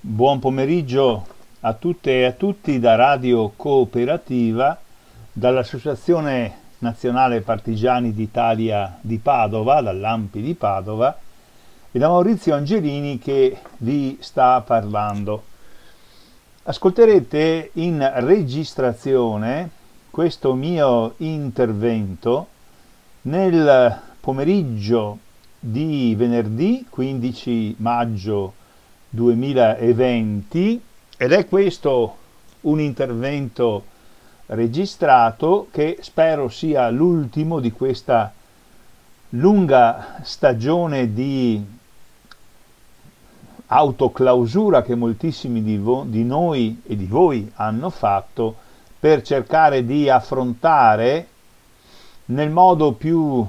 Buon pomeriggio a tutte e a tutti da Radio Cooperativa, dall'Associazione Nazionale Partigiani d'Italia di Padova, dall'AMPI di Padova, e da Maurizio Angelini che vi sta parlando. Ascolterete in registrazione questo mio intervento nel pomeriggio di venerdì 15 maggio 2020 ed è questo un intervento registrato che spero sia l'ultimo di questa lunga stagione di autoclausura che moltissimi di noi e di voi hanno fatto per cercare di affrontare nel modo più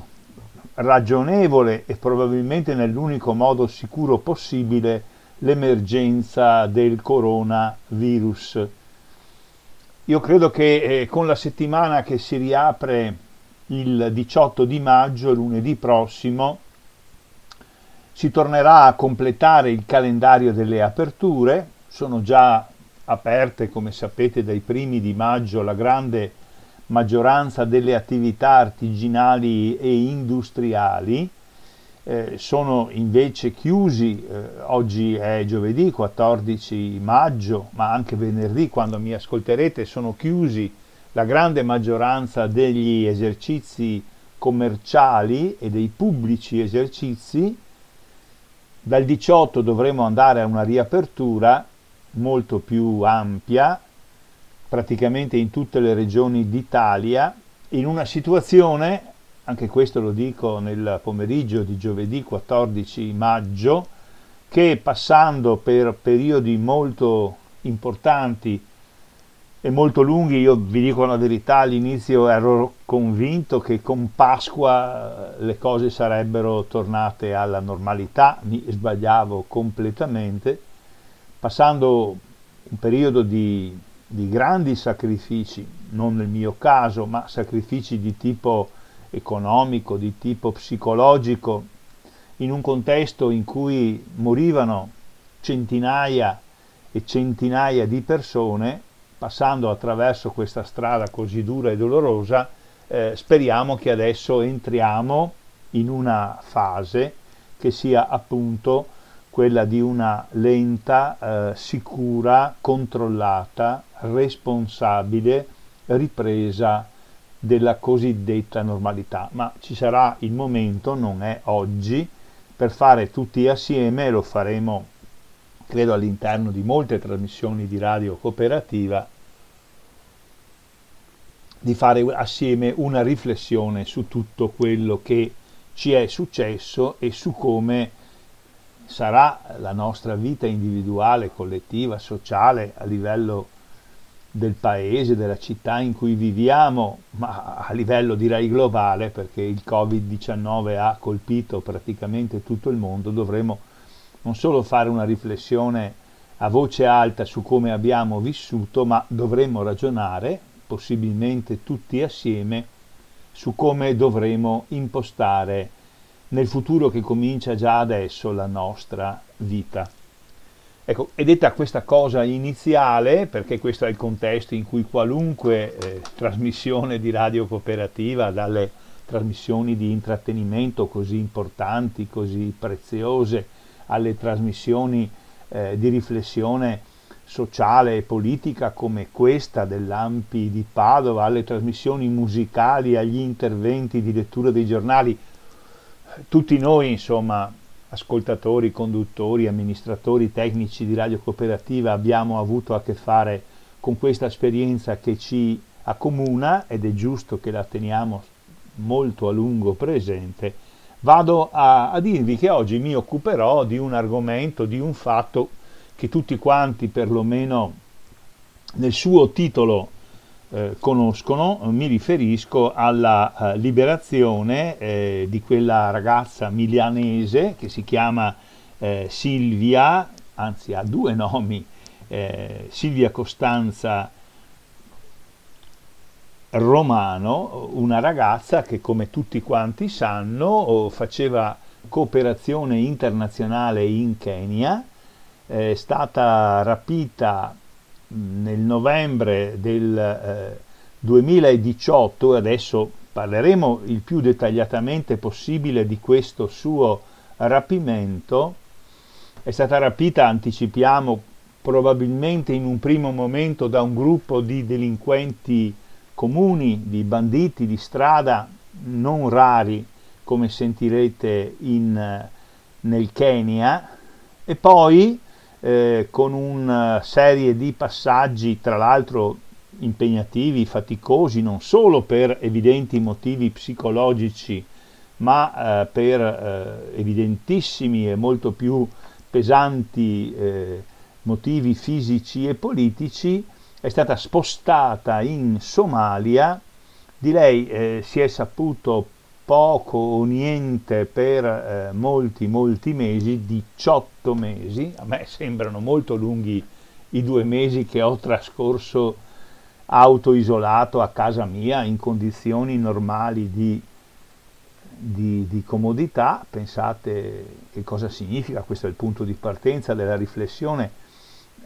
ragionevole e probabilmente nell'unico modo sicuro possibile l'emergenza del coronavirus. Io credo che con la settimana che si riapre il 18 di maggio, lunedì prossimo, si tornerà a completare il calendario delle aperture. Sono già aperte, come sapete, dai primi di maggio la grande maggioranza delle attività artigianali e industriali. Sono invece chiusi, oggi è giovedì 14 maggio, ma anche venerdì quando mi ascolterete sono chiusi la grande maggioranza degli esercizi commerciali e dei pubblici esercizi. Dal 18 dovremo andare a una riapertura molto più ampia, praticamente in tutte le regioni d'Italia, in una situazione, anche questo lo dico nel pomeriggio di giovedì 14 maggio, che passando per periodi molto importanti e molto lunghi, io vi dico la verità, all'inizio ero convinto che con Pasqua le cose sarebbero tornate alla normalità, mi sbagliavo completamente, passando un periodo di grandi sacrifici, non nel mio caso, ma sacrifici di tipo economico, di tipo psicologico, in un contesto in cui morivano centinaia e centinaia di persone, passando attraverso questa strada così dura e dolorosa, speriamo che adesso entriamo in una fase che sia appunto quella di una lenta, sicura, controllata, responsabile ripresa della cosiddetta normalità, ma ci sarà il momento, non è oggi, per fare tutti assieme, lo faremo credo all'interno di molte trasmissioni di Radio Cooperativa, di fare assieme una riflessione su tutto quello che ci è successo e su come sarà la nostra vita individuale, collettiva, sociale, a livello del paese, della città in cui viviamo, ma a livello direi globale, perché il Covid-19 ha colpito praticamente tutto il mondo. Dovremo non solo fare una riflessione a voce alta su come abbiamo vissuto, ma dovremo ragionare, possibilmente tutti assieme, su come dovremo impostare nel futuro che comincia già adesso la nostra vita. Ecco, è detta questa cosa iniziale, perché questo è il contesto in cui qualunque trasmissione di Radio Cooperativa, dalle trasmissioni di intrattenimento così importanti, così preziose, alle trasmissioni di riflessione sociale e politica come questa dell'AMPI di Padova, alle trasmissioni musicali, agli interventi di lettura dei giornali, tutti noi, insomma, ascoltatori, conduttori, amministratori, tecnici di Radio Cooperativa abbiamo avuto a che fare con questa esperienza che ci accomuna ed è giusto che la teniamo molto a lungo presente. Vado a dirvi che oggi mi occuperò di un argomento, di un fatto che tutti quanti perlomeno nel suo titolo conoscono. Mi riferisco alla liberazione di quella ragazza milanese che si chiama Silvia, anzi ha due nomi, Silvia Costanza Romano, una ragazza che, come tutti quanti sanno, faceva cooperazione internazionale in Kenya, è stata rapita nel novembre del 2018, e adesso parleremo il più dettagliatamente possibile di questo suo rapimento. È stata rapita, anticipiamo, probabilmente in un primo momento da un gruppo di delinquenti comuni, di banditi di strada, non rari come sentirete nel Kenya, e poi con una serie di passaggi tra l'altro impegnativi, faticosi, non solo per evidenti motivi psicologici, ma per evidentissimi e molto più pesanti motivi fisici e politici, è stata spostata in Somalia. Di lei si è saputo poco o niente per molti mesi, 18 mesi, a me sembrano molto lunghi i 2 mesi che ho trascorso autoisolato a casa mia in condizioni normali di comodità. Pensate che cosa significa, questo è il punto di partenza della riflessione,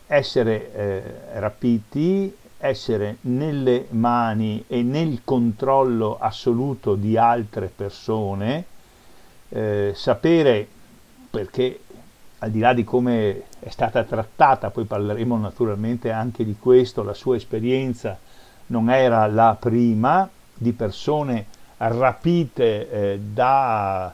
essere rapiti, essere nelle mani e nel controllo assoluto di altre persone, sapere, perché al di là di come è stata trattata, poi parleremo naturalmente anche di questo, la sua esperienza non era la prima, di persone rapite da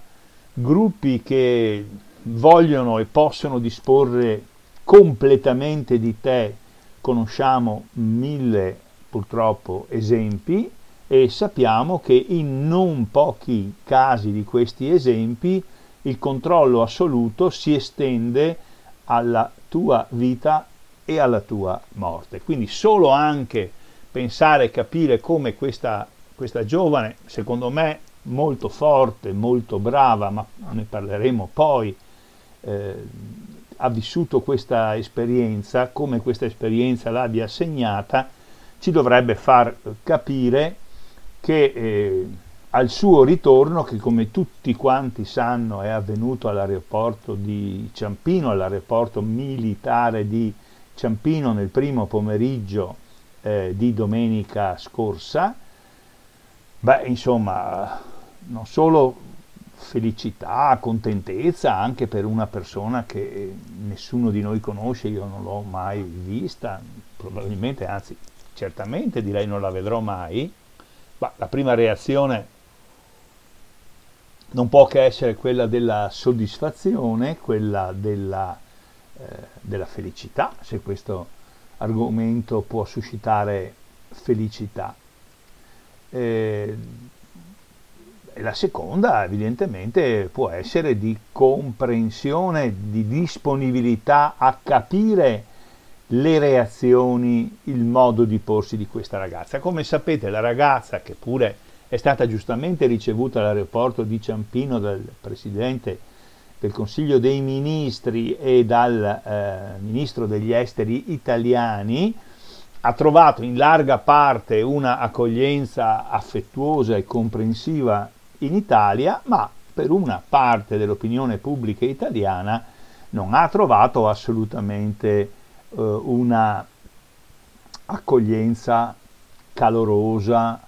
gruppi che vogliono e possono disporre completamente di te. Conosciamo 1000 purtroppo esempi e sappiamo che in non pochi casi di questi esempi il controllo assoluto si estende alla tua vita e alla tua morte. Quindi solo anche pensare e capire come questa giovane, secondo me molto forte, molto brava, ma ne parleremo poi, ha vissuto questa esperienza, come questa esperienza l'abbia segnata, ci dovrebbe far capire che al suo ritorno, che come tutti quanti sanno è avvenuto all'aeroporto di Ciampino, all'aeroporto militare di Ciampino nel primo pomeriggio di domenica scorsa, beh, insomma, non solo felicità, contentezza anche per una persona che nessuno di noi conosce, io non l'ho mai vista, probabilmente, anzi certamente direi non la vedrò mai, ma la prima reazione non può che essere quella della soddisfazione, quella della felicità, se questo argomento può suscitare felicità. La seconda evidentemente può essere di comprensione, di disponibilità a capire le reazioni, il modo di porsi di questa ragazza. Come sapete, la ragazza, che pure è stata giustamente ricevuta all'aeroporto di Ciampino dal Presidente del Consiglio dei Ministri e dal Ministro degli Esteri italiani, ha trovato in larga parte una accoglienza affettuosa e comprensiva in Italia, ma per una parte dell'opinione pubblica italiana non ha trovato assolutamente una accoglienza calorosa,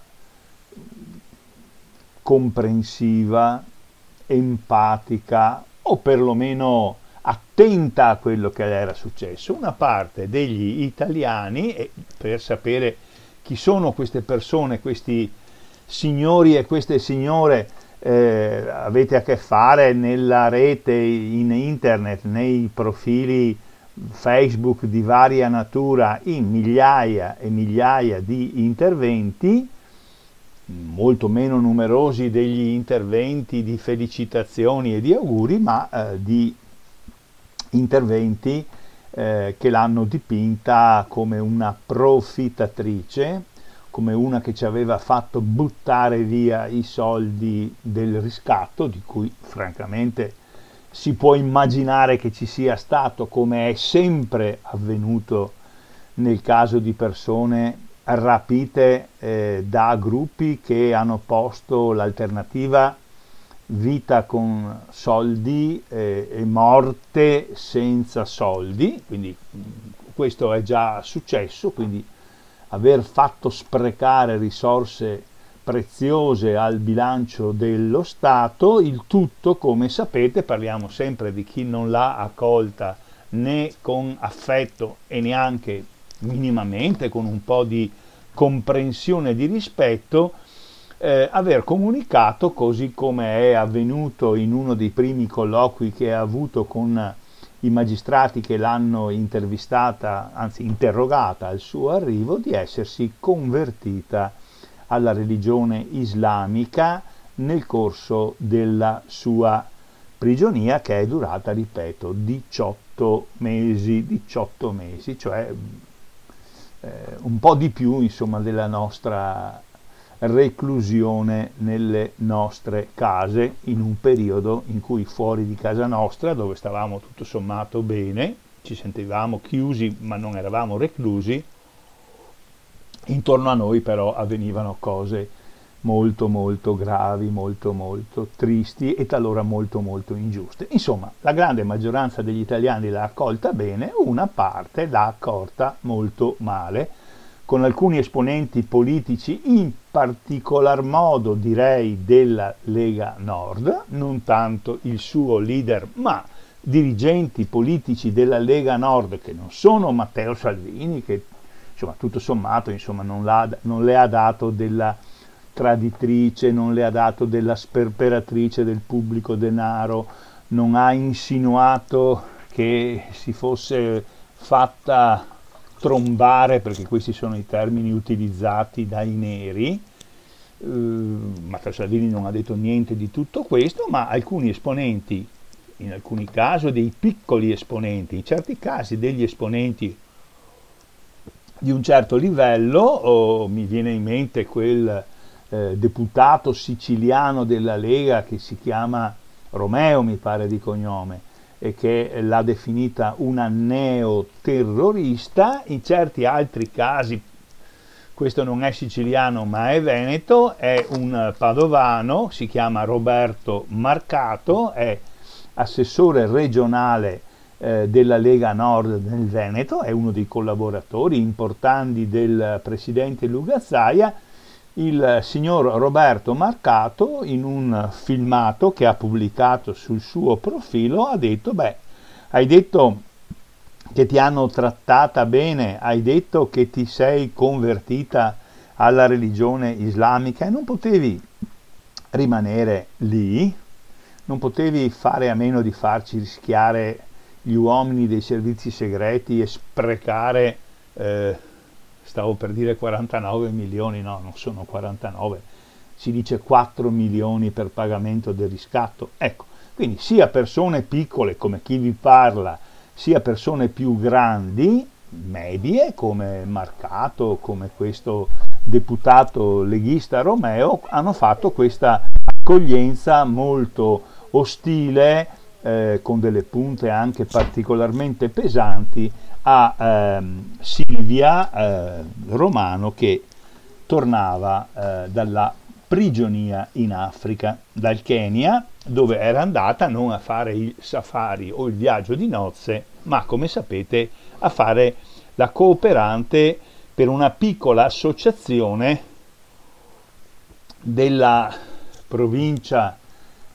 comprensiva, empatica o perlomeno attenta a quello che era successo. Una parte degli italiani, e per sapere chi sono queste persone, questi signori e queste signore, avete a che fare nella rete, in internet, nei profili Facebook di varia natura, in migliaia e migliaia di interventi, molto meno numerosi degli interventi di felicitazioni e di auguri, ma di interventi che l'hanno dipinta come una profittatrice, come una che ci aveva fatto buttare via i soldi del riscatto, di cui francamente si può immaginare che ci sia stato, come è sempre avvenuto nel caso di persone rapite da gruppi che hanno posto l'alternativa vita con soldi e morte senza soldi, quindi questo è già successo, quindi aver fatto sprecare risorse preziose al bilancio dello Stato, il tutto, come sapete, parliamo sempre di chi non l'ha accolta né con affetto e neanche minimamente con un po' di comprensione, di rispetto, aver comunicato, così come è avvenuto in uno dei primi colloqui che ha avuto con i magistrati che l'hanno intervistata, anzi interrogata al suo arrivo, di essersi convertita alla religione islamica nel corso della sua prigionia, che è durata, ripeto, 18 mesi, cioè un po' di più, insomma, della nostra reclusione nelle nostre case, in un periodo in cui fuori di casa nostra, dove stavamo tutto sommato bene, ci sentivamo chiusi ma non eravamo reclusi, intorno a noi però avvenivano cose molto molto gravi, molto molto tristi e talora molto molto ingiuste. Insomma, la grande maggioranza degli italiani l'ha accolta bene, una parte l'ha accolta molto male, con alcuni esponenti politici, in particolar modo direi della Lega Nord, non tanto il suo leader, ma dirigenti politici della Lega Nord che non sono Matteo Salvini, che insomma, tutto sommato, insomma, non le ha dato della traditrice, non le ha dato della sperperatrice del pubblico denaro, non ha insinuato che si fosse fatta trombare, perché questi sono i termini utilizzati dai neri. Matteo Salvini non ha detto niente di tutto questo, ma alcuni esponenti, in alcuni casi dei piccoli esponenti, in certi casi degli esponenti di un certo livello, mi viene in mente quel deputato siciliano della Lega che si chiama Romeo, mi pare di cognome, e che l'ha definita una neoterrorista. In certi altri casi, questo non è siciliano ma è veneto, è un padovano, si chiama Roberto Marcato, è assessore regionale della Lega Nord nel Veneto, è uno dei collaboratori importanti del presidente Luca Zaia. Il signor Roberto Marcato, in un filmato che ha pubblicato sul suo profilo, ha detto: beh, hai detto che ti hanno trattata bene, hai detto che ti sei convertita alla religione islamica e non potevi rimanere lì, non potevi fare a meno di farci rischiare gli uomini dei servizi segreti e sprecare, stavo per dire 49 milioni, no, non sono 49, si dice 4 milioni per pagamento del riscatto. Ecco, quindi sia persone piccole come chi vi parla, sia persone più grandi, medie, come Marcato, come questo deputato leghista Romeo, hanno fatto questa accoglienza molto ostile, con delle punte anche particolarmente pesanti a Silvia Romano, che tornava dalla prigionia in Africa, dal Kenya, dove era andata non a fare il safari o il viaggio di nozze, ma, come sapete, a fare la cooperante per una piccola associazione della provincia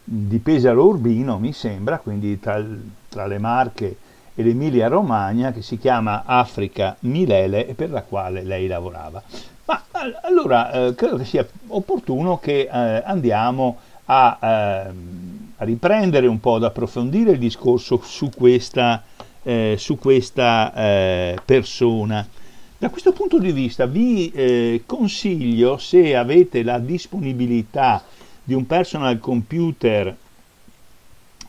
di Pesaro Urbino, mi sembra, quindi tra le Marche e l'Emilia Romagna, che si chiama Africa Milele e per la quale lei lavorava. Ma allora credo che sia opportuno che andiamo a riprendere un po', ad approfondire il discorso su questa persona. Da questo punto di vista vi consiglio, se avete la disponibilità di un personal computer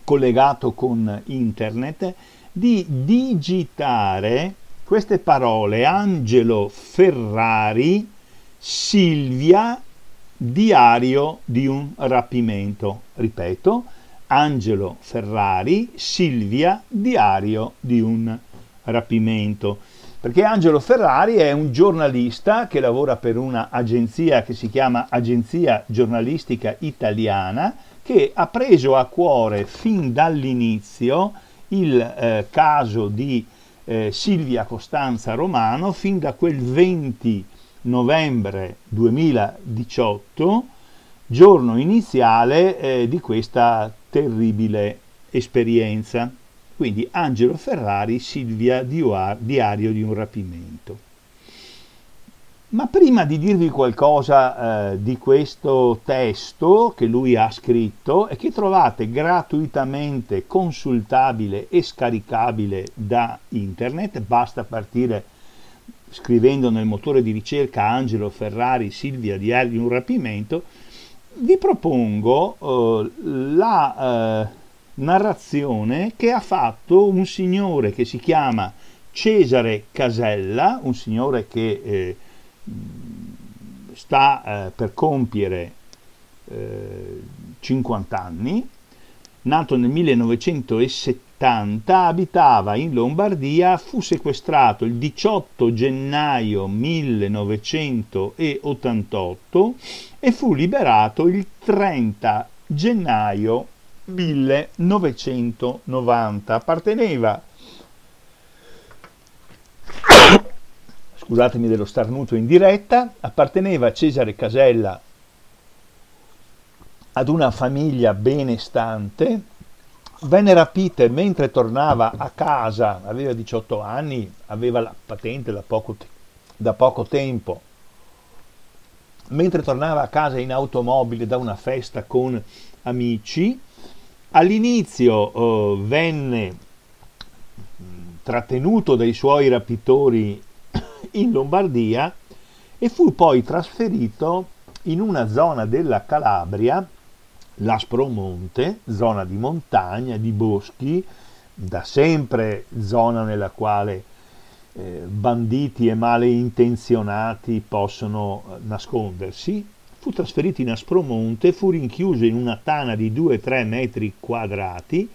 collegato con internet, di digitare queste parole: Angelo Ferrari, Silvia, diario di un rapimento. Ripeto, Angelo Ferrari, Silvia, diario di un rapimento. perché Angelo Ferrari è un giornalista che lavora per una agenzia che si chiama Agenzia Giornalistica Italiana, che ha preso a cuore fin dall'inizio il caso di Silvia Costanza Romano, fin da quel 20 novembre 2018, giorno iniziale di questa terribile esperienza. Quindi Angelo Ferrari, Silvia, diario di un rapimento. Ma prima di dirvi qualcosa di questo testo che lui ha scritto e che trovate gratuitamente consultabile e scaricabile da internet, basta partire scrivendo nel motore di ricerca Angelo Ferrari, Silvia, diario di un rapimento, vi propongo la narrazione che ha fatto un signore che si chiama Cesare Casella, un signore che sta per compiere 50 anni, nato nel 1970, abitava in Lombardia, fu sequestrato il 18 gennaio 1988 e fu liberato il 30 gennaio 1990. Apparteneva, scusatemi dello starnuto in diretta, apparteneva Cesare Casella ad una famiglia benestante, venne rapita mentre tornava a casa, aveva 18 anni, aveva la patente da poco tempo, mentre tornava a casa in automobile da una festa con amici. All'inizio venne trattenuto dai suoi rapitori in Lombardia e fu poi trasferito in una zona della Calabria, l'Aspromonte, zona di montagna, di boschi, da sempre zona nella quale banditi e malintenzionati possono nascondersi. Fu trasferito in Aspromonte, fu rinchiuso in una tana di 2-3 metri quadrati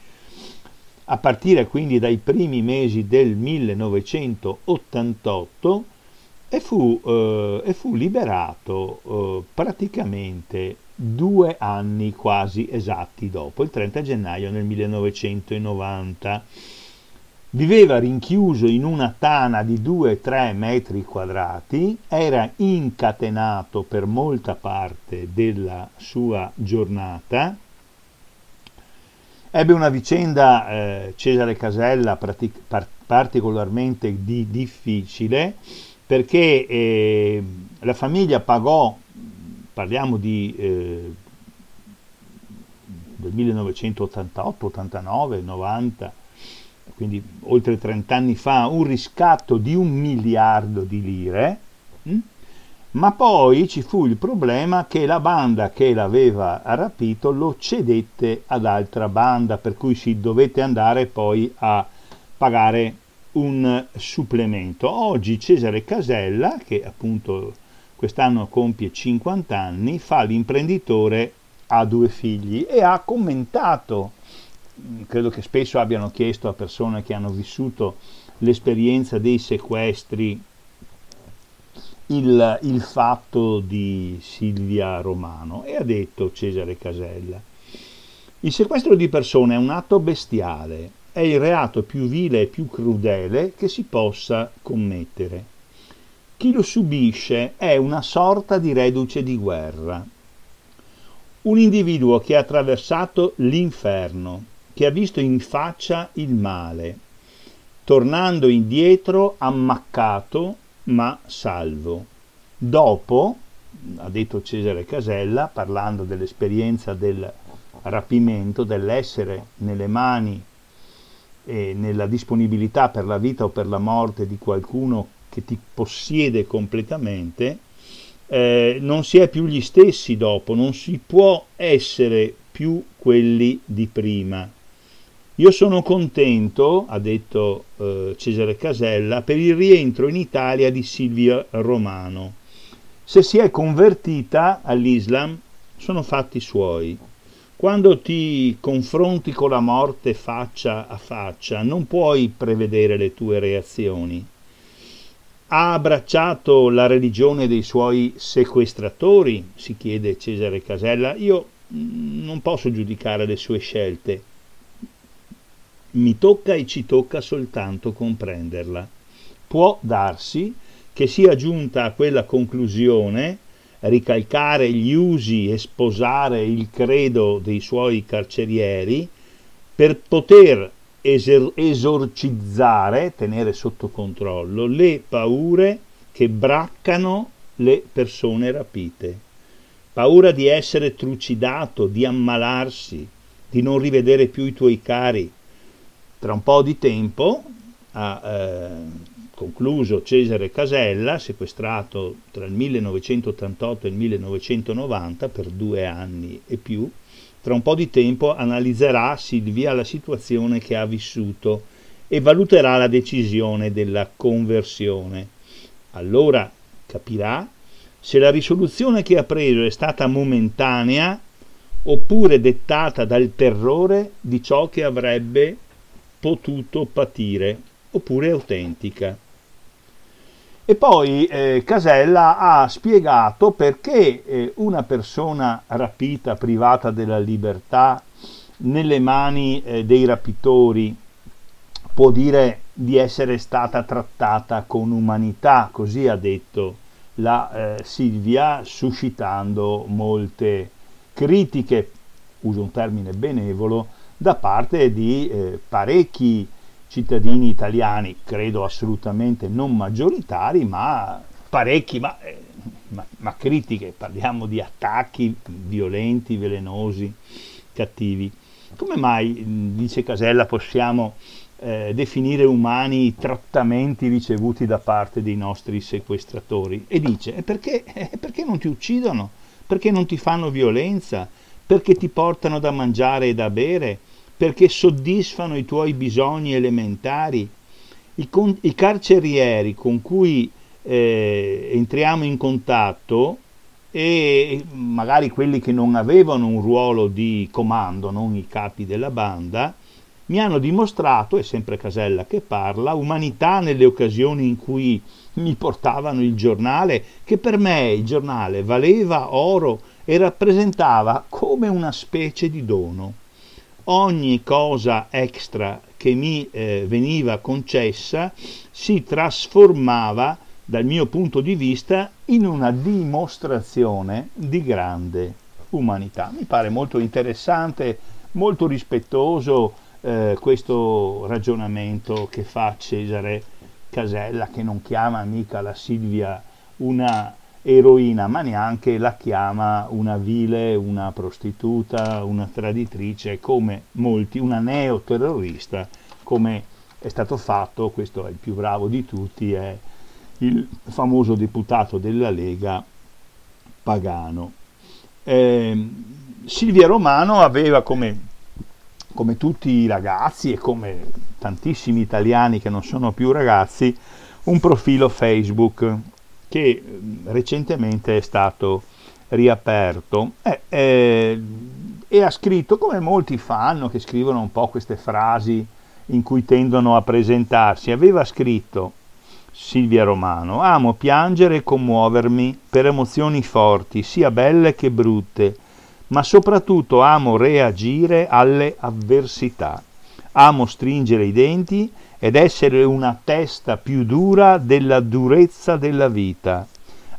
a partire quindi dai primi mesi del 1988 e fu liberato praticamente 2 anni quasi esatti dopo, il 30 gennaio del 1990. Viveva rinchiuso in una tana di 2-3 metri quadrati, era incatenato per molta parte della sua giornata. Ebbe una vicenda Cesare Casella particolarmente difficile, perché la famiglia pagò, parliamo del 1988, 89, 90, quindi oltre 30 anni fa, un riscatto di 1 miliardo di lire, ma poi ci fu il problema che la banda che l'aveva rapito lo cedette ad altra banda, per cui si dovette andare poi a pagare un supplemento. Oggi Cesare Casella, che appunto quest'anno compie 50 anni, fa l'imprenditore, ha 2 figli e ha commentato, credo che spesso abbiano chiesto a persone che hanno vissuto l'esperienza dei sequestri, il fatto di Silvia Romano, e ha detto Cesare Casella: il sequestro di persone è un atto bestiale, è il reato più vile e più crudele che si possa commettere. Chi lo subisce è una sorta di reduce di guerra, un individuo che ha attraversato l'inferno, che ha visto in faccia il male, tornando indietro ammaccato ma salvo. Dopo, ha detto Cesare Casella, parlando dell'esperienza del rapimento, dell'essere nelle mani e nella disponibilità per la vita o per la morte di qualcuno che ti possiede completamente, non si è più gli stessi dopo, non si può essere più quelli di prima. Io sono contento, ha detto Cesare Casella, per il rientro in Italia di Silvia Romano. Se si è convertita all'Islam, sono fatti suoi. Quando ti confronti con la morte faccia a faccia, non puoi prevedere le tue reazioni. Ha abbracciato la religione dei suoi sequestratori? Si chiede Cesare Casella. Io non posso giudicare le sue scelte. Mi tocca e ci tocca soltanto comprenderla. Può darsi che sia giunta a quella conclusione, ricalcare gli usi e sposare il credo dei suoi carcerieri per poter esorcizzare, tenere sotto controllo, le paure che braccano le persone rapite. Paura di essere trucidato, di ammalarsi, di non rivedere più i tuoi cari. Tra un po' di tempo ha concluso Cesare Casella, sequestrato tra il 1988 e il 1990 per 2 anni e più, tra un po' di tempo analizzerà Silvia la situazione che ha vissuto e valuterà la decisione della conversione. Allora capirà se la risoluzione che ha preso è stata momentanea oppure dettata dal terrore di ciò che avrebbe potuto patire, oppure autentica. E poi Casella ha spiegato perché una persona rapita, privata della libertà, nelle mani dei rapitori, può dire di essere stata trattata con umanità, così ha detto la Silvia, suscitando molte critiche, uso un termine benevolo, da parte di parecchi cittadini italiani, credo assolutamente non maggioritari, ma parecchi, ma critiche, parliamo di attacchi violenti, velenosi, cattivi. Come mai, dice Casella, possiamo definire umani i trattamenti ricevuti da parte dei nostri sequestratori? E dice, perché non ti uccidono? Perché non ti fanno violenza? Perché ti portano da mangiare e da bere? Perché soddisfano i tuoi bisogni elementari. I carcerieri con cui entriamo in contatto, e magari quelli che non avevano un ruolo di comando, non i capi della banda, mi hanno dimostrato, è sempre Casella che parla, umanità nelle occasioni in cui mi portavano il giornale, che per me il giornale valeva oro e rappresentava come una specie di dono. Ogni cosa extra che mi veniva concessa si trasformava, dal mio punto di vista, in una dimostrazione di grande umanità. Mi pare molto interessante, molto rispettoso questo ragionamento che fa Cesare Casella, che non chiama mica la Silvia una eroina, ma neanche la chiama una vile, una prostituta, una traditrice, come molti, una neoterrorista, come è stato fatto, questo è il più bravo di tutti, è il famoso deputato della Lega Pagano. Silvia Romano aveva, come tutti i ragazzi e come tantissimi italiani che non sono più ragazzi, un profilo Facebook che recentemente è stato riaperto e ha scritto, come molti fanno, che scrivono un po' queste frasi in cui tendono a presentarsi. Aveva scritto Silvia Romano: amo piangere e commuovermi per emozioni forti, sia belle che brutte, ma soprattutto amo reagire alle avversità. Amo stringere i denti ed essere una testa più dura della durezza della vita.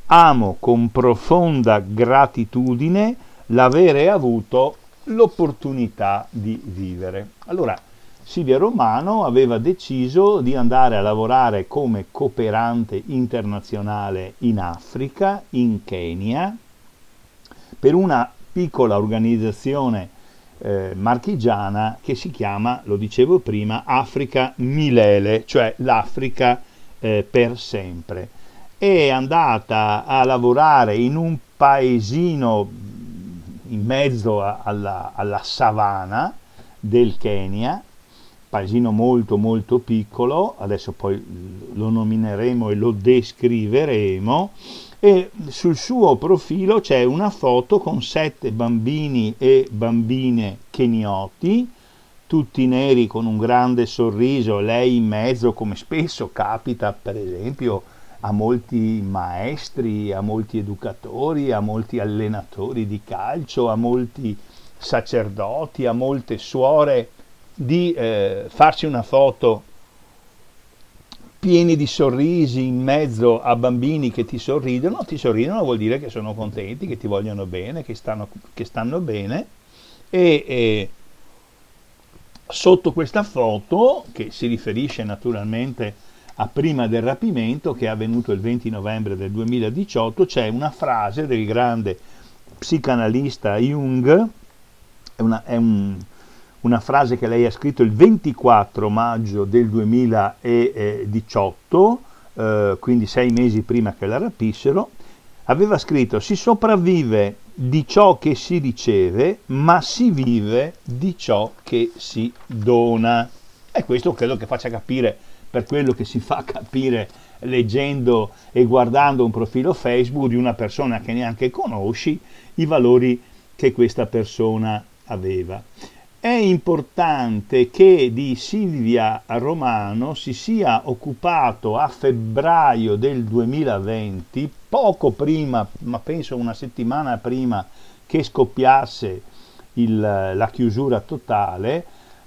Amo con profonda gratitudine l'avere avuto l'opportunità di vivere. Allora, Silvia Romano aveva deciso di andare a lavorare come cooperante internazionale in Africa, in Kenya, per una piccola organizzazione marchigiana che si chiama, lo dicevo prima, Africa Milele, cioè l'Africa per sempre. È andata a lavorare in un paesino in mezzo alla savana del Kenya, paesino molto molto piccolo, adesso poi lo nomineremo e lo descriveremo, e sul suo profilo c'è una foto con 7 bambini e bambine kenioti, tutti neri con un grande sorriso, lei in mezzo, come spesso capita per esempio a molti maestri, a molti educatori, a molti allenatori di calcio, a molti sacerdoti, a molte suore, di farsi una foto pieni di sorrisi in mezzo a bambini che ti sorridono vuol dire che sono contenti, che ti vogliono bene, che stanno bene, e sotto questa foto, che si riferisce naturalmente a prima del rapimento, che è avvenuto il 20 novembre del 2018, c'è una frase del grande psicanalista Jung, è una frase che lei ha scritto il 24 maggio del 2018, quindi 6 mesi prima che la rapissero. Aveva scritto: si sopravvive di ciò che si riceve, ma si vive di ciò che si dona. E questo credo che faccia capire, per quello che si fa capire leggendo e guardando un profilo Facebook di una persona che neanche conosci, i valori che questa persona aveva. È importante che di Silvia Romano si sia occupato a febbraio del 2020, poco prima, ma penso una settimana prima che scoppiasse la chiusura totale,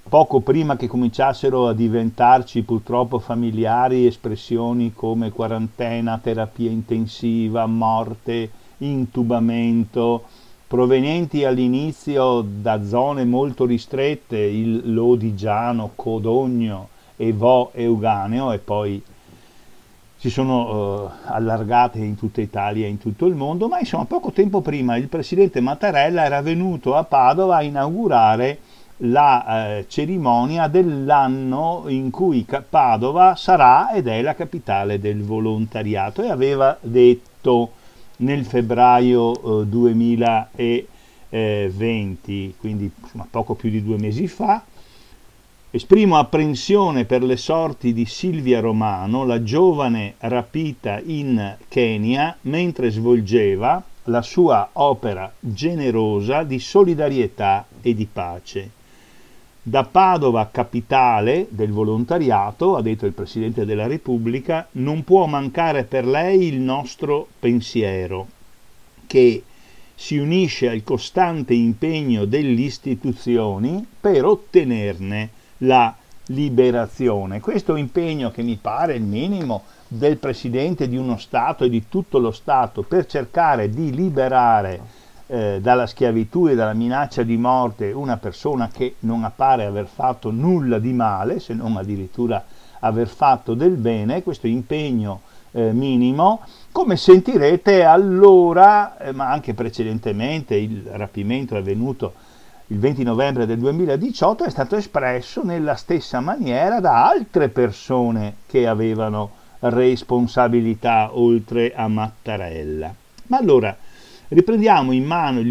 poco prima che cominciassero a diventarci purtroppo familiari espressioni come quarantena, terapia intensiva, morte, intubamento, provenienti all'inizio da zone molto ristrette, il Lodigiano, Codogno, Evò, Euganeo, e poi si sono allargate in tutta Italia e in tutto il mondo, ma insomma poco tempo prima il presidente Mattarella era venuto a Padova a inaugurare la cerimonia dell'anno in cui Padova sarà ed è la capitale del volontariato, e aveva detto nel febbraio 2020, quindi insomma, poco più di 2 mesi fa: esprimo apprensione per le sorti di Silvia Romano, la giovane rapita in Kenya mentre svolgeva la sua opera generosa di solidarietà e di pace. Da Padova, capitale del volontariato, ha detto il Presidente della Repubblica, non può mancare per lei il nostro pensiero, che si unisce al costante impegno delle istituzioni per ottenerne la liberazione. Questo impegno, che mi pare il minimo del Presidente di uno Stato e di tutto lo Stato, per cercare di liberare dalla schiavitù e dalla minaccia di morte una persona che non appare aver fatto nulla di male, se non addirittura aver fatto del bene, questo impegno minimo, come sentirete allora, ma anche precedentemente, il rapimento è avvenuto il 20 novembre del 2018, è stato espresso nella stessa maniera da altre persone che avevano responsabilità oltre a Mattarella. Ma allora riprendiamo in mano il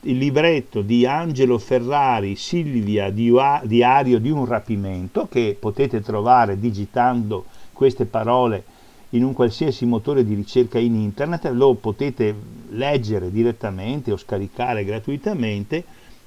libretto di Angelo Ferrari, Silvia, diario di un rapimento, che potete trovare digitando queste parole in un qualsiasi motore di ricerca in internet, lo potete leggere direttamente o scaricare gratuitamente.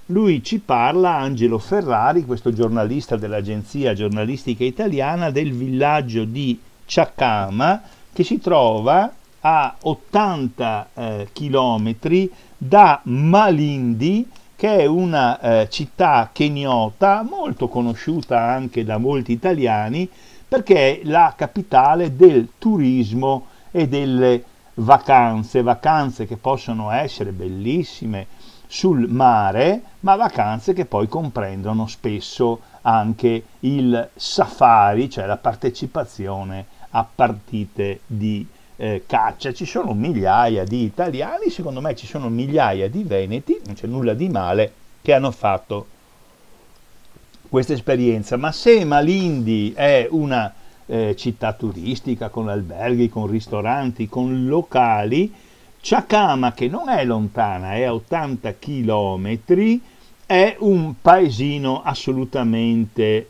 Lui ci parla, Angelo Ferrari, questo giornalista dell'Agenzia Giornalistica Italiana, del villaggio di Chakama, che si trova a 80 chilometri da Malindi, che è una città kenyota molto conosciuta anche da molti italiani, perché è la capitale del turismo e delle vacanze che possono essere bellissime sul mare, ma vacanze che poi comprendono spesso anche il safari, cioè la partecipazione a partite di caccia. Ci sono migliaia di italiani, secondo me ci sono migliaia di veneti, non c'è nulla di male, che hanno fatto questa esperienza. Ma se Malindi è una città turistica con alberghi, con ristoranti, con locali, Chakama, che non è lontana, è a 80 chilometri, è un paesino assolutamente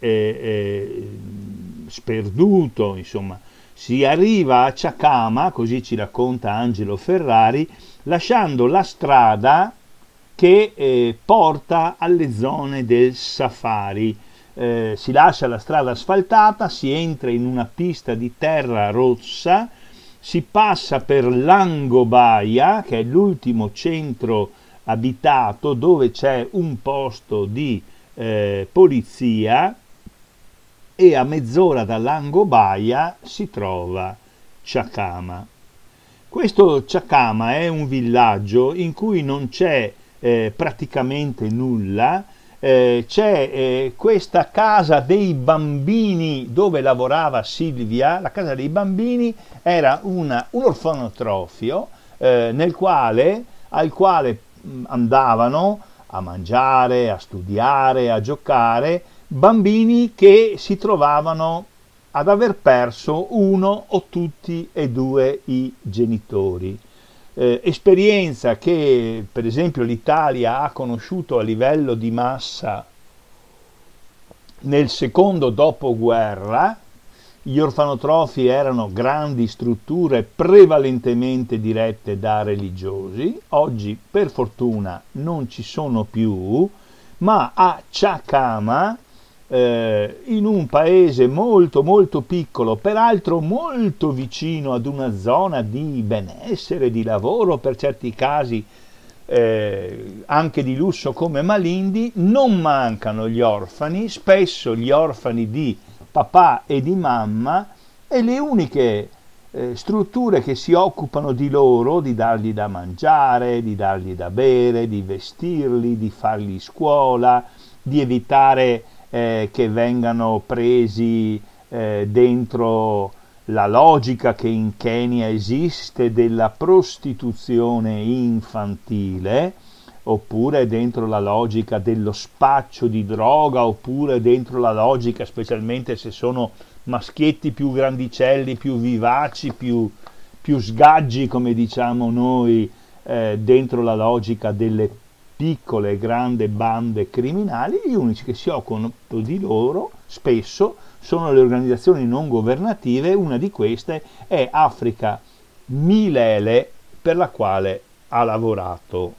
sperduto, insomma. Si arriva a Chakama, così ci racconta Angelo Ferrari, lasciando la strada che porta alle zone del safari. Si lascia la strada asfaltata, si entra in una pista di terra rossa, si passa per Langobaia, che è l'ultimo centro abitato dove c'è un posto di polizia, e a mezz'ora da Langobaia si trova Chakama. Questo Chakama è un villaggio in cui non c'è praticamente nulla, c'è questa casa dei bambini dove lavorava Silvia. La casa dei bambini era un orfanotrofio al quale andavano a mangiare, a studiare, a giocare bambini che si trovavano ad aver perso uno o tutti e due i genitori. Esperienza che per esempio l'Italia ha conosciuto a livello di massa nel secondo dopoguerra. Gli orfanotrofi erano grandi strutture prevalentemente dirette da religiosi. Oggi per fortuna non ci sono più, ma a Chakama, in un paese molto molto piccolo, peraltro molto vicino ad una zona di benessere, di lavoro, per certi casi anche di lusso come Malindi, non mancano gli orfani, spesso gli orfani di papà e di mamma, e le uniche strutture che si occupano di loro, di dargli da mangiare, di dargli da bere, di vestirli, di fargli scuola, di evitare che vengano presi dentro la logica che in Kenya esiste della prostituzione infantile, oppure dentro la logica dello spaccio di droga, oppure dentro la logica, specialmente se sono maschietti più grandicelli, più vivaci, più sgaggi, come diciamo noi, dentro la logica delle piccole e grandi bande criminali. Gli unici che si occupano di loro spesso sono le organizzazioni non governative. Una di queste è Africa Milele, per la quale ha lavorato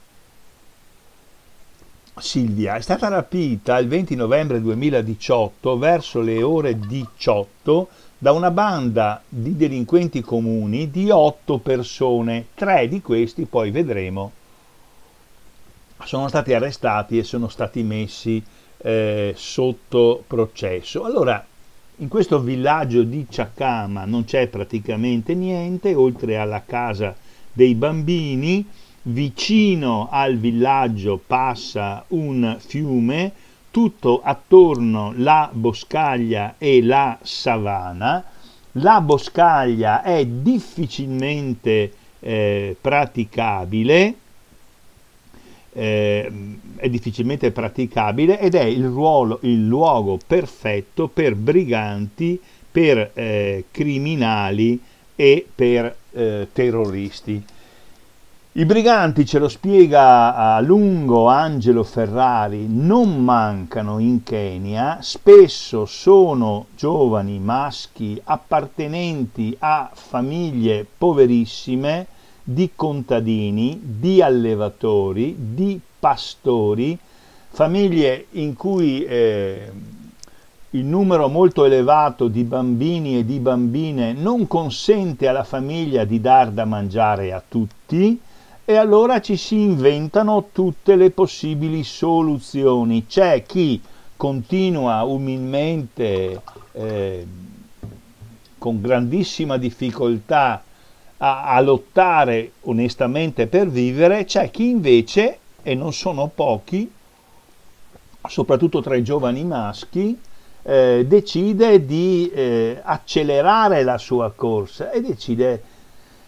Silvia. È stata rapita il 20 novembre 2018 verso le ore 18 da una banda di delinquenti comuni di 8 persone. 3 di questi, poi vedremo, sono stati arrestati e sono stati messi sotto processo. Allora, in questo villaggio di Chakama non c'è praticamente niente, oltre alla casa dei bambini. Vicino al villaggio passa un fiume, tutto attorno la boscaglia e la savana. La boscaglia è difficilmente praticabile, ed è il luogo perfetto per briganti, per criminali e per terroristi. I briganti, ce lo spiega a lungo Angelo Ferrari, non mancano in Kenya, spesso sono giovani maschi appartenenti a famiglie poverissime di contadini, di allevatori, di pastori, famiglie in cui il numero molto elevato di bambini e di bambine non consente alla famiglia di dar da mangiare a tutti. E allora ci si inventano tutte le possibili soluzioni. C'è chi continua umilmente, con grandissima difficoltà, a lottare onestamente per vivere, c'è chi invece, e non sono pochi, soprattutto tra i giovani maschi, decide di accelerare la sua corsa e decide: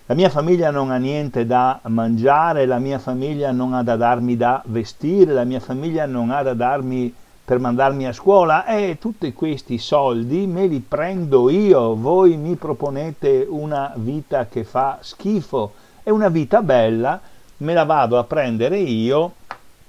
la mia famiglia non ha niente da mangiare, la mia famiglia non ha da darmi da vestire, la mia famiglia non ha da darmi per mandarmi a scuola, e tutti questi soldi me li prendo io. Voi mi proponete una vita che fa schifo, e una vita bella me la vado a prendere io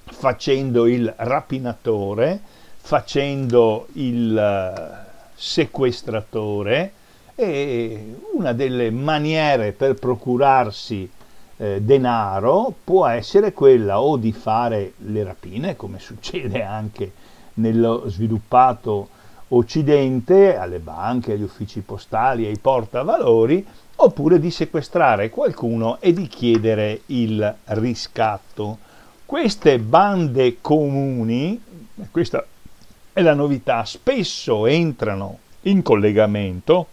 facendo il rapinatore, facendo il sequestratore. E una delle maniere per procurarsi denaro può essere quella o di fare le rapine, come succede anche nello sviluppato Occidente, alle banche, agli uffici postali, ai portavalori, oppure di sequestrare qualcuno e di chiedere il riscatto. Queste bande comuni, questa è la novità, spesso entrano in collegamento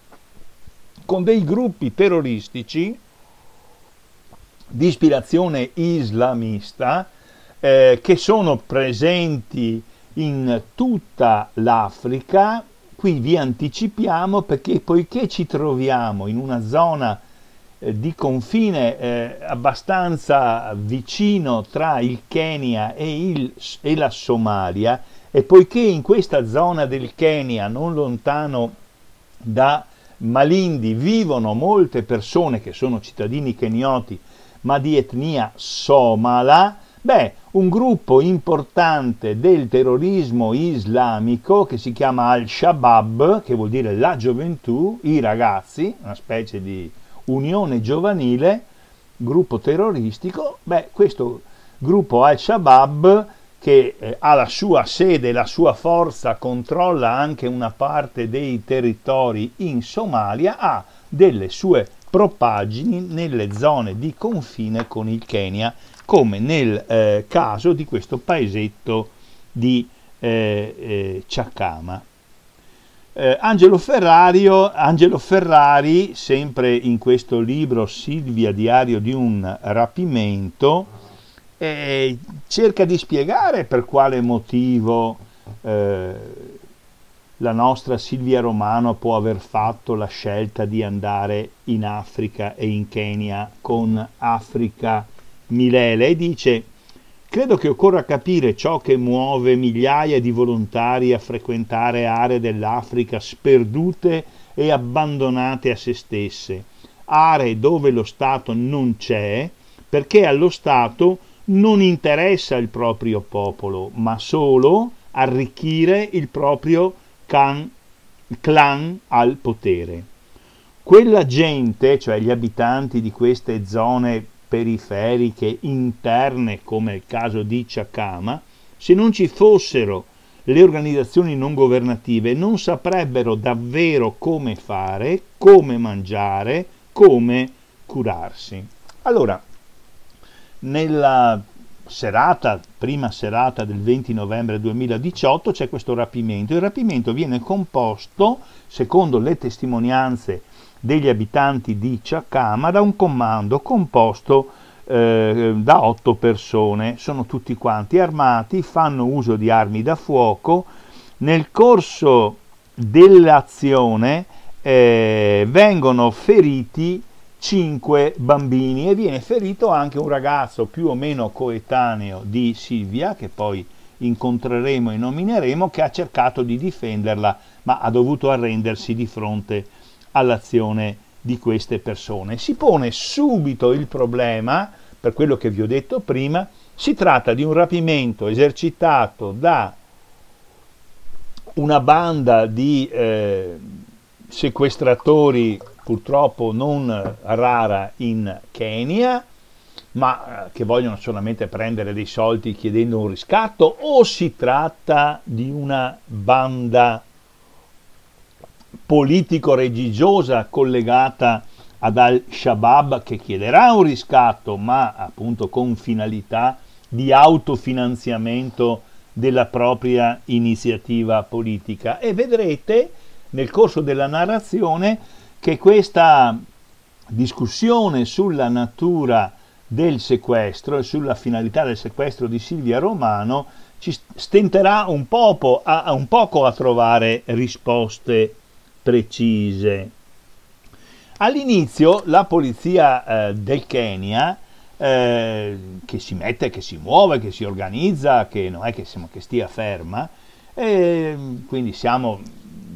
con dei gruppi terroristici di ispirazione islamista che sono presenti in tutta l'Africa. Qui vi anticipiamo perché, poiché ci troviamo in una zona di confine abbastanza vicino tra il Kenya e la Somalia, e poiché in questa zona del Kenya, non lontano da Malindi, vivono molte persone che sono cittadini kenioti ma di etnia somala, un gruppo importante del terrorismo islamico che si chiama Al-Shabaab, che vuol dire la gioventù, i ragazzi, una specie di unione giovanile, gruppo terroristico, questo gruppo Al-Shabaab, che ha la sua sede, la sua forza, controlla anche una parte dei territori in Somalia, ha delle sue propaggini nelle zone di confine con il Kenya, come nel caso di questo paesetto di Chakama. Angelo Ferrari, sempre in questo libro Silvia, diario di un rapimento, cerca di spiegare per quale motivo la nostra Silvia Romano può aver fatto la scelta di andare in Africa e in Kenya con Africa Milele, e dice: credo che occorra capire ciò che muove migliaia di volontari a frequentare aree dell'Africa sperdute e abbandonate a se stesse, aree dove lo Stato non c'è, perché allo Stato non interessa il proprio popolo, ma solo arricchire il proprio clan al potere. Quella gente, cioè gli abitanti di queste zone periferiche, interne, come il caso di Chakama, se non ci fossero le organizzazioni non governative non saprebbero davvero come fare, come mangiare, come curarsi. Allora, nella prima serata del 20 novembre 2018 c'è questo rapimento. Il rapimento viene composto, secondo le testimonianze degli abitanti di Chakama, da un comando composto da 8 persone. Sono tutti quanti armati, fanno uso di armi da fuoco. Nel corso dell'azione vengono feriti 5 bambini e viene ferito anche un ragazzo più o meno coetaneo di Silvia, che poi incontreremo e nomineremo, che ha cercato di difenderla ma ha dovuto arrendersi di fronte all'azione di queste persone. Si pone subito il problema, per quello che vi ho detto prima, si tratta di un rapimento esercitato da una banda di sequestratori, purtroppo non rara in Kenya, ma che vogliono solamente prendere dei soldi chiedendo un riscatto, o si tratta di una banda politico-religiosa collegata ad Al-Shabaab, che chiederà un riscatto ma appunto con finalità di autofinanziamento della propria iniziativa politica. E vedrete nel corso della narrazione che questa discussione sulla natura del sequestro e sulla finalità del sequestro di Silvia Romano ci stenterà un poco a trovare risposte precise. All'inizio la polizia del Kenya, che si mette, che si muove, che si organizza, che non è che stia ferma, quindi siamo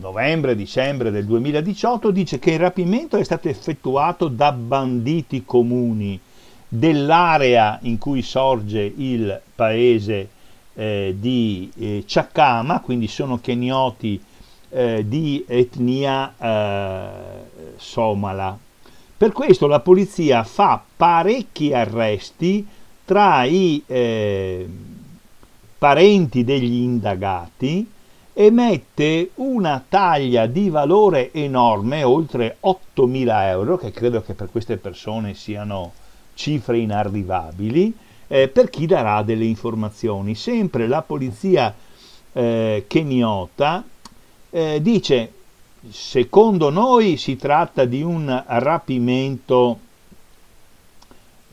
novembre-dicembre del 2018, dice che il rapimento è stato effettuato da banditi comuni dell'area in cui sorge il paese di Chakama, quindi sono kenioti di etnia somala. Per questo la polizia fa parecchi arresti tra i parenti degli indagati emette una taglia di valore enorme, oltre 8.000 euro, che credo che per queste persone siano cifre inarrivabili, per chi darà delle informazioni. Sempre la polizia keniota dice: secondo noi si tratta di un rapimento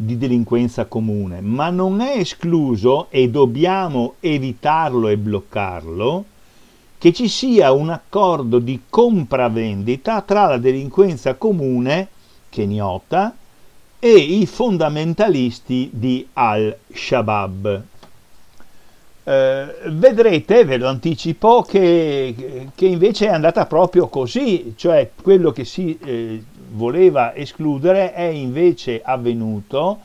di delinquenza comune, ma non è escluso, e dobbiamo evitarlo e bloccarlo, che ci sia un accordo di compravendita tra la delinquenza comune keniota e i fondamentalisti di Al-Shabaab. Vedrete, ve lo anticipo, che invece è andata proprio così, cioè quello che si voleva escludere è invece avvenuto.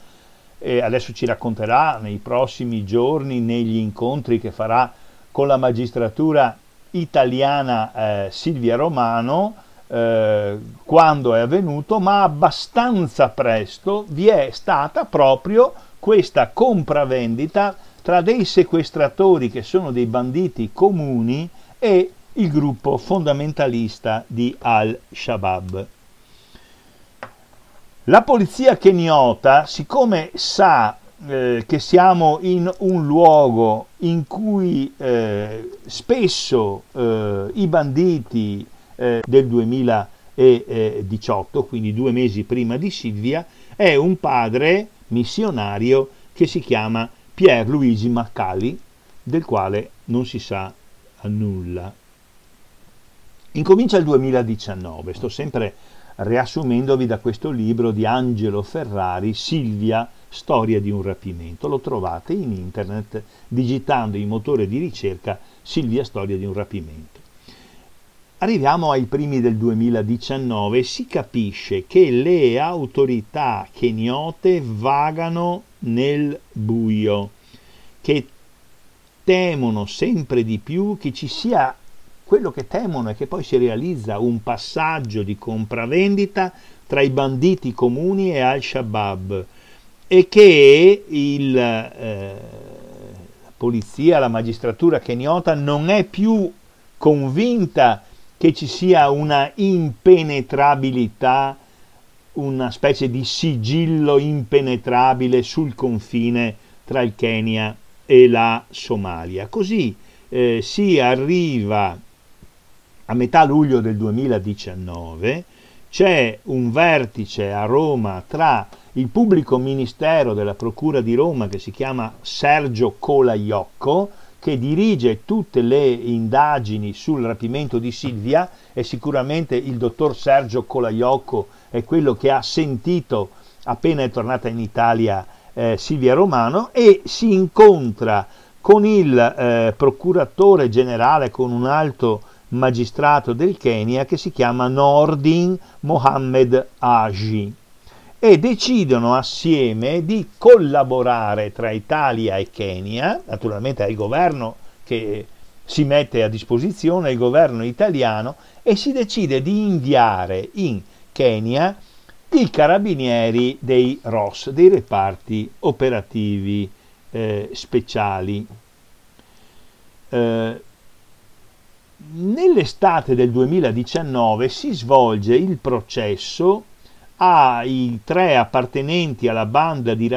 Adesso ci racconterà nei prossimi giorni, negli incontri che farà con la magistratura italiana Silvia Romano, quando è avvenuto, ma abbastanza presto vi è stata proprio questa compravendita tra dei sequestratori, che sono dei banditi comuni, e il gruppo fondamentalista di Al-Shabaab. La polizia keniota, siccome sa che siamo in un luogo in cui spesso i banditi del 2018, quindi 2 mesi prima di Silvia, è un padre missionario che si chiama Pier Luigi Maccali, del quale non si sa nulla. Incomincia il 2019, sto sempre riassumendovi da questo libro di Angelo Ferrari, Silvia, storia di un rapimento. Lo trovate in internet digitando in motore di ricerca Silvia, storia di un rapimento. Arriviamo ai primi del 2019 e si capisce che le autorità keniote vagano nel buio, che temono sempre di più che ci sia quello che temono è che poi si realizza un passaggio di compravendita tra i banditi comuni e Al-Shabaab, e che la polizia, la magistratura keniota non è più convinta che ci sia una impenetrabilità, una specie di sigillo impenetrabile sul confine tra il Kenya e la Somalia. Così si arriva a metà luglio del 2019, c'è un vertice a Roma tra il pubblico ministero della Procura di Roma, che si chiama Sergio Colaiocco, che dirige tutte le indagini sul rapimento di Silvia, e sicuramente il dottor Sergio Colaiocco è quello che ha sentito, appena è tornata in Italia, Silvia Romano, e si incontra con il procuratore generale, con un alto magistrato del Kenya che si chiama Nordin Mohamed Aji, e decidono assieme di collaborare tra Italia e Kenya. Naturalmente è il governo che si mette a disposizione, il governo italiano, e si decide di inviare in Kenya i carabinieri dei ROS, dei reparti operativi speciali. Nell'estate del 2019 si svolge il processo ai 3 appartenenti alla banda di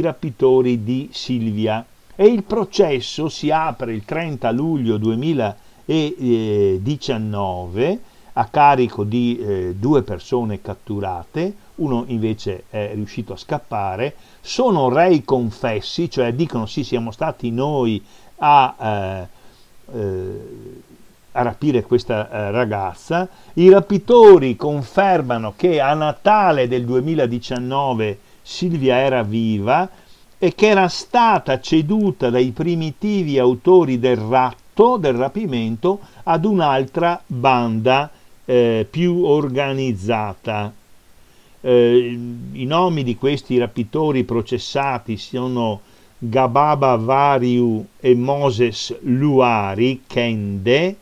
rapitori di Silvia, e il processo si apre il 30 luglio 2019 a carico di 2 persone catturate, uno invece è riuscito a scappare. Sono rei confessi, cioè dicono sì, siamo stati noi a rapire questa ragazza. I rapitori confermano che a Natale del 2019 Silvia era viva e che era stata ceduta dai primitivi autori del ratto, del rapimento, ad un'altra banda più organizzata. I nomi di questi rapitori processati sono Gababa Variu e Moses Luari Kende.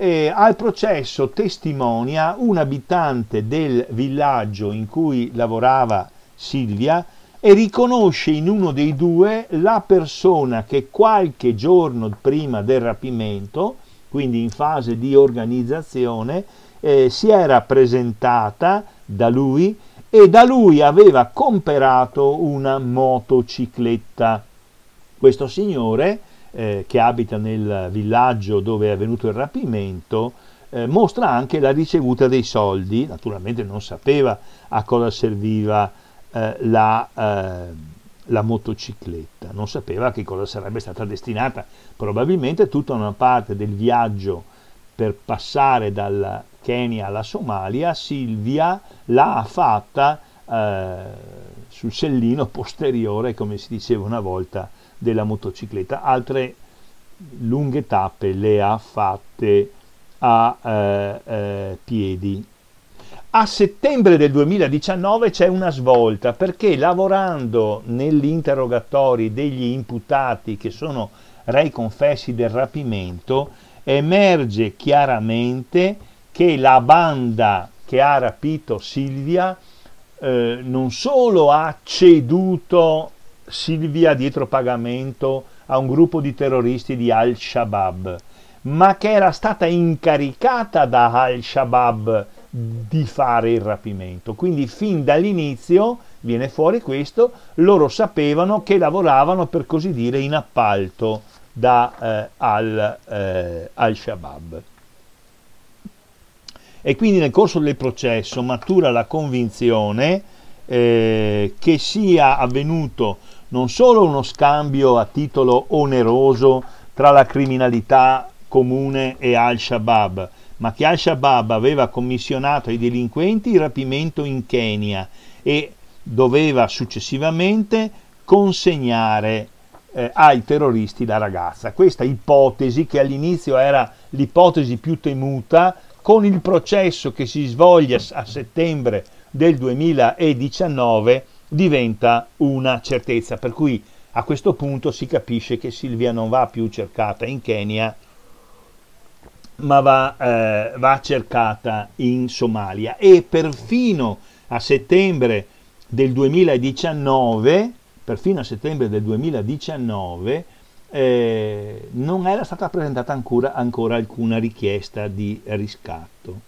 Al processo testimonia un abitante del villaggio in cui lavorava Silvia e riconosce in uno dei 2 la persona che qualche giorno prima del rapimento quindi in fase di organizzazione, si era presentata da lui e da lui aveva comperato una motocicletta. Questo signore, che abita nel villaggio dove è avvenuto il rapimento, mostra anche la ricevuta dei soldi. Naturalmente non sapeva a cosa serviva la motocicletta, non sapeva che cosa sarebbe stata destinata, probabilmente tutta una parte del viaggio per passare dal Kenya alla Somalia. Silvia l'ha fatta sul sellino posteriore, come si diceva una volta, della motocicletta. Altre lunghe tappe le ha fatte a piedi. A settembre del 2019 c'è una svolta, perché lavorando negli interrogatori degli imputati che sono rei confessi del rapimento, emerge chiaramente che la banda che ha rapito Silvia non solo ha ceduto Silvia dietro pagamento a un gruppo di terroristi di Al-Shabaab, ma che era stata incaricata da Al-Shabaab di fare il rapimento. Quindi fin dall'inizio, viene fuori questo, loro sapevano che lavoravano, per così dire, in appalto da Al-Shabaab. E quindi nel corso del processo matura la convinzione che sia avvenuto non solo uno scambio a titolo oneroso tra la criminalità comune e Al-Shabaab, ma che Al-Shabaab aveva commissionato ai delinquenti il rapimento in Kenya e doveva successivamente consegnare ai terroristi la ragazza. Questa ipotesi, che all'inizio era l'ipotesi più temuta, con il processo che si svolge a settembre del 2019 diventa una certezza, per cui a questo punto si capisce che Silvia non va più cercata in Kenya, ma va cercata in Somalia. E perfino a settembre del 2019 non era stata presentata ancora alcuna richiesta di riscatto.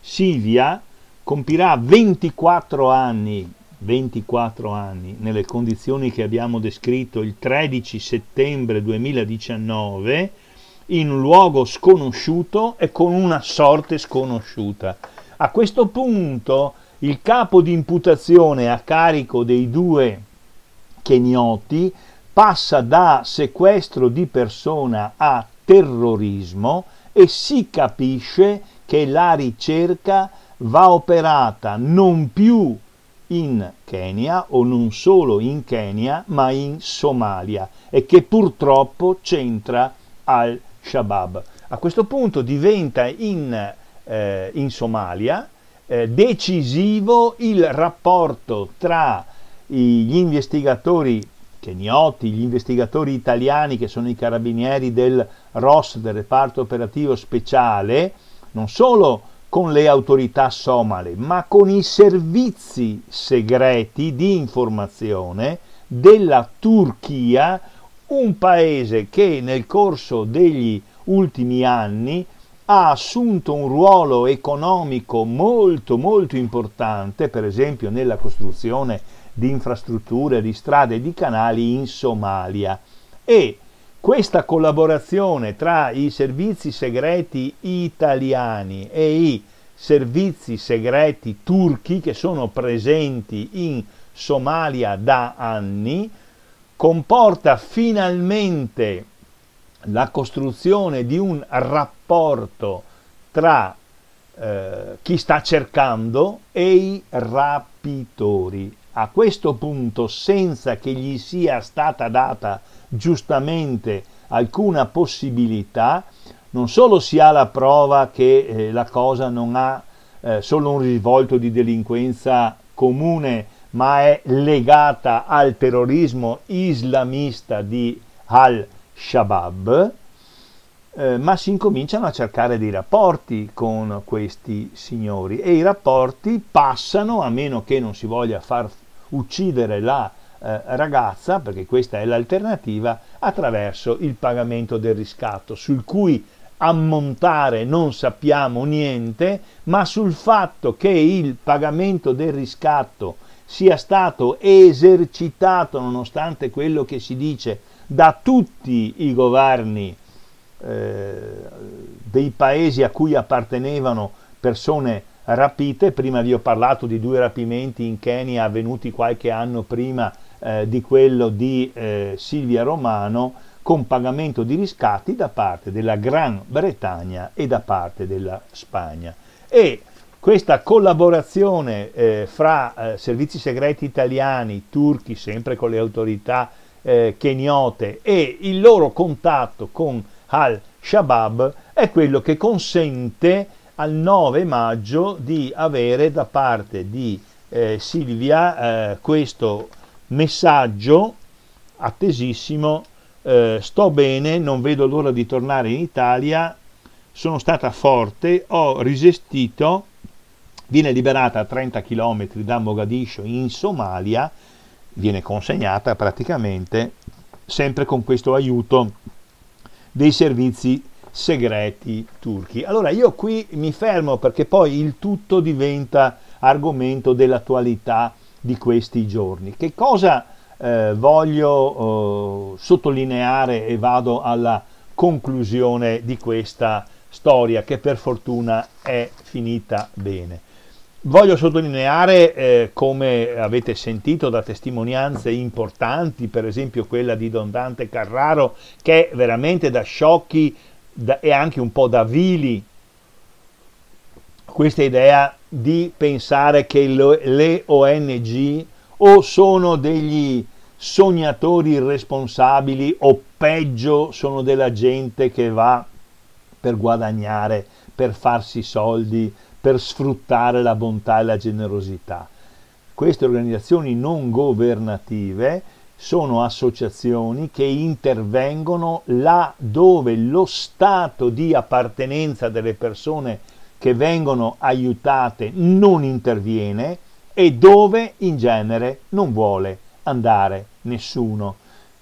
Silvia compirà 24 anni nelle condizioni che abbiamo descritto il 13 settembre 2019 in un luogo sconosciuto e con una sorte sconosciuta. A questo punto il capo di imputazione a carico dei due kenioti passa da sequestro di persona a terrorismo e si capisce che la ricerca va operata non più in Kenya, o non solo in Kenya, ma in Somalia, e che purtroppo c'entra Al-Shabaab. A questo punto diventa in Somalia decisivo il rapporto tra gli investigatori kenioti, gli investigatori italiani, che sono i carabinieri del ROS, del reparto operativo speciale, non solo con le autorità somale, ma con i servizi segreti di informazione della Turchia, un paese che nel corso degli ultimi anni ha assunto un ruolo economico molto molto importante, per esempio nella costruzione di infrastrutture, di strade e di canali in Somalia. E questa collaborazione tra i servizi segreti italiani e i servizi segreti turchi, che sono presenti in Somalia da anni, comporta finalmente la costruzione di un rapporto tra chi sta cercando e i rapitori. A questo punto, senza che gli sia stata data giustamente alcuna possibilità, non solo si ha la prova che la cosa non ha solo un risvolto di delinquenza comune, ma è legata al terrorismo islamista di Al-Shabaab, ma si incominciano a cercare dei rapporti con questi signori, e i rapporti passano, a meno che non si voglia far uccidere la ragazza, perché questa è l'alternativa, attraverso il pagamento del riscatto, sul cui ammontare non sappiamo niente, ma sul fatto che il pagamento del riscatto sia stato esercitato, nonostante quello che si dice, da tutti i governi dei paesi a cui appartenevano persone rapite. Prima vi ho parlato di 2 rapimenti in Kenya avvenuti qualche anno prima di quello di Silvia Romano, con pagamento di riscatti da parte della Gran Bretagna e da parte della Spagna. E questa collaborazione fra servizi segreti italiani, turchi, sempre con le autorità keniote, e il loro contatto con Al-Shabaab è quello che consente al 9 maggio di avere da parte di Silvia questo messaggio attesissimo: sto bene, non vedo l'ora di tornare in Italia, sono stata forte, ho resistito. Viene liberata a 30 km da Mogadiscio, in Somalia, viene consegnata praticamente sempre con questo aiuto dei servizi segreti turchi. Allora io qui mi fermo, perché poi il tutto diventa argomento dell'attualità di questi giorni. Che cosa voglio sottolineare, e vado alla conclusione di questa storia che per fortuna è finita bene. Voglio sottolineare, come avete sentito da testimonianze importanti, per esempio quella di Don Dante Carraro, che è veramente da sciocchi e anche un po' da vili, questa idea di pensare che le ONG o sono degli sognatori irresponsabili, o peggio sono della gente che va per guadagnare, per farsi soldi, per sfruttare la bontà e la generosità. Queste organizzazioni non governative sono associazioni che intervengono là dove lo stato di appartenenza delle persone che vengono aiutate non interviene, e dove in genere non vuole andare nessuno.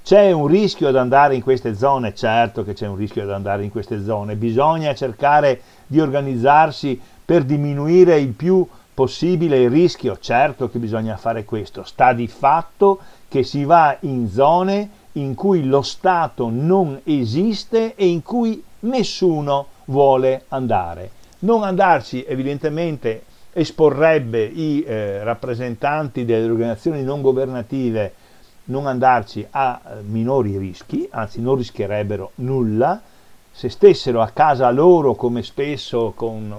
C'è un rischio ad andare in queste zone? Certo che c'è un rischio ad andare in queste zone. Bisogna cercare di organizzarsi per diminuire il più possibile il rischio, certo che bisogna fare questo. Sta di fatto che si va in zone in cui lo Stato non esiste e in cui nessuno vuole andare. Non andarci evidentemente esporrebbe i rappresentanti delle organizzazioni non governative, non andarci, a minori rischi, anzi non rischierebbero nulla. Se stessero a casa loro, come spesso, con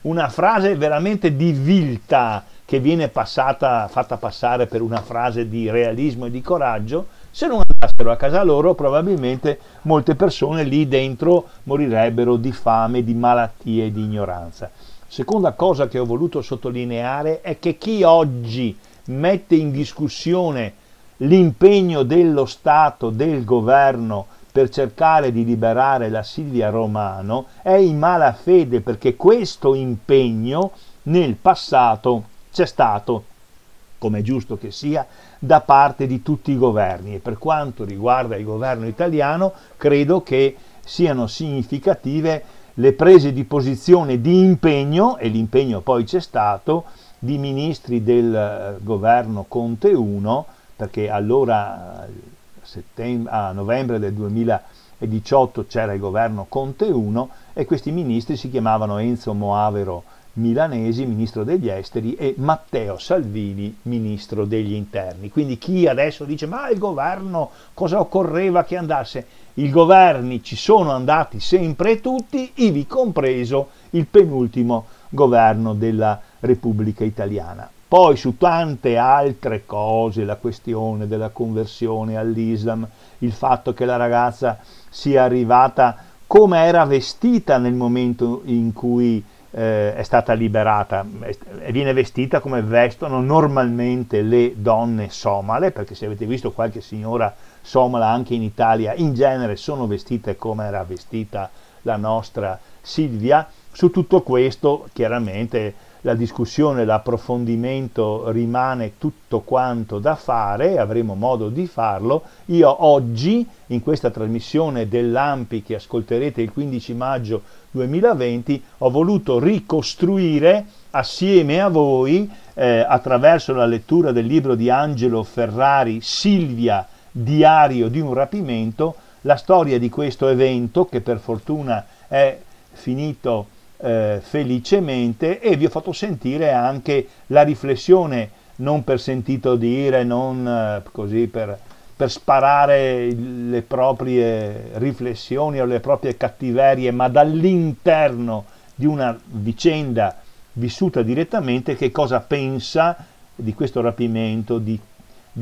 una frase veramente di viltà che viene fatta passare per una frase di realismo e di coraggio, se non andassero a casa loro probabilmente molte persone lì dentro morirebbero di fame, di malattie e di ignoranza. Seconda cosa che ho voluto sottolineare è che chi oggi mette in discussione l'impegno dello Stato, del governo, per cercare di liberare la Silvia Romano è in malafede, perché questo impegno nel passato c'è stato, come è giusto che sia, da parte di tutti i governi, e per quanto riguarda il governo italiano credo che siano significative le prese di posizione di impegno, e l'impegno poi c'è stato, di ministri del governo Conte I, perché allora a novembre del 2018 c'era il governo Conte I, e questi ministri si chiamavano Enzo Moavero Milanesi, ministro degli esteri, e Matteo Salvini, ministro degli interni. Quindi chi adesso dice ma il governo cosa occorreva che andasse? I governi ci sono andati sempre e tutti, ivi compreso il penultimo governo della Repubblica Italiana. Poi su tante altre cose, la questione della conversione all'Islam, il fatto che la ragazza sia arrivata come era vestita nel momento in cui è stata liberata, viene vestita come vestono normalmente le donne somale, perché se avete visto qualche signora somala anche in Italia, in genere sono vestite come era vestita la nostra Silvia. Su tutto questo chiaramente la discussione, l'approfondimento rimane tutto quanto da fare, avremo modo di farlo. Io oggi, in questa trasmissione dell'AMPI che ascolterete il 15 maggio 2020, ho voluto ricostruire assieme a voi, attraverso la lettura del libro di Angelo Ferrari, Silvia, diario di un rapimento, la storia di questo evento che per fortuna è finito felicemente, e vi ho fatto sentire anche la riflessione, non per sentito dire, non così per sparare le proprie riflessioni o le proprie cattiverie, ma dall'interno di una vicenda vissuta direttamente, che cosa pensa di questo rapimento, di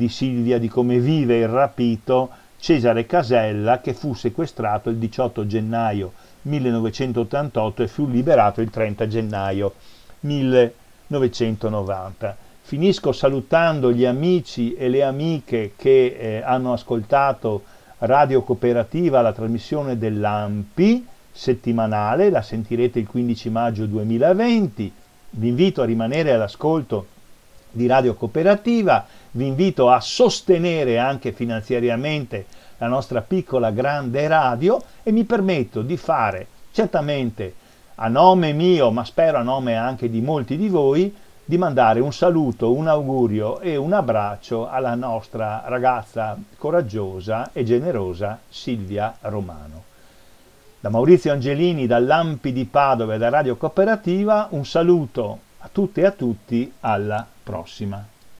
Silvia, di come vive il rapito Cesare Casella, che fu sequestrato il 18 gennaio 1988 e fu liberato il 30 gennaio 1990. Finisco salutando gli amici e le amiche che hanno ascoltato Radio Cooperativa, la trasmissione dell'AMPI settimanale, la sentirete il 15 maggio 2020. Vi invito a rimanere all'ascolto di Radio Cooperativa, vi invito a sostenere anche finanziariamente la nostra piccola grande radio, e mi permetto di fare, certamente a nome mio, ma spero a nome anche di molti di voi, di mandare un saluto, un augurio e un abbraccio alla nostra ragazza coraggiosa e generosa Silvia Romano. Da Maurizio Angelini, dall'AMPI di Padova e da Radio Cooperativa, un saluto a tutte e a tutti, alla prossima.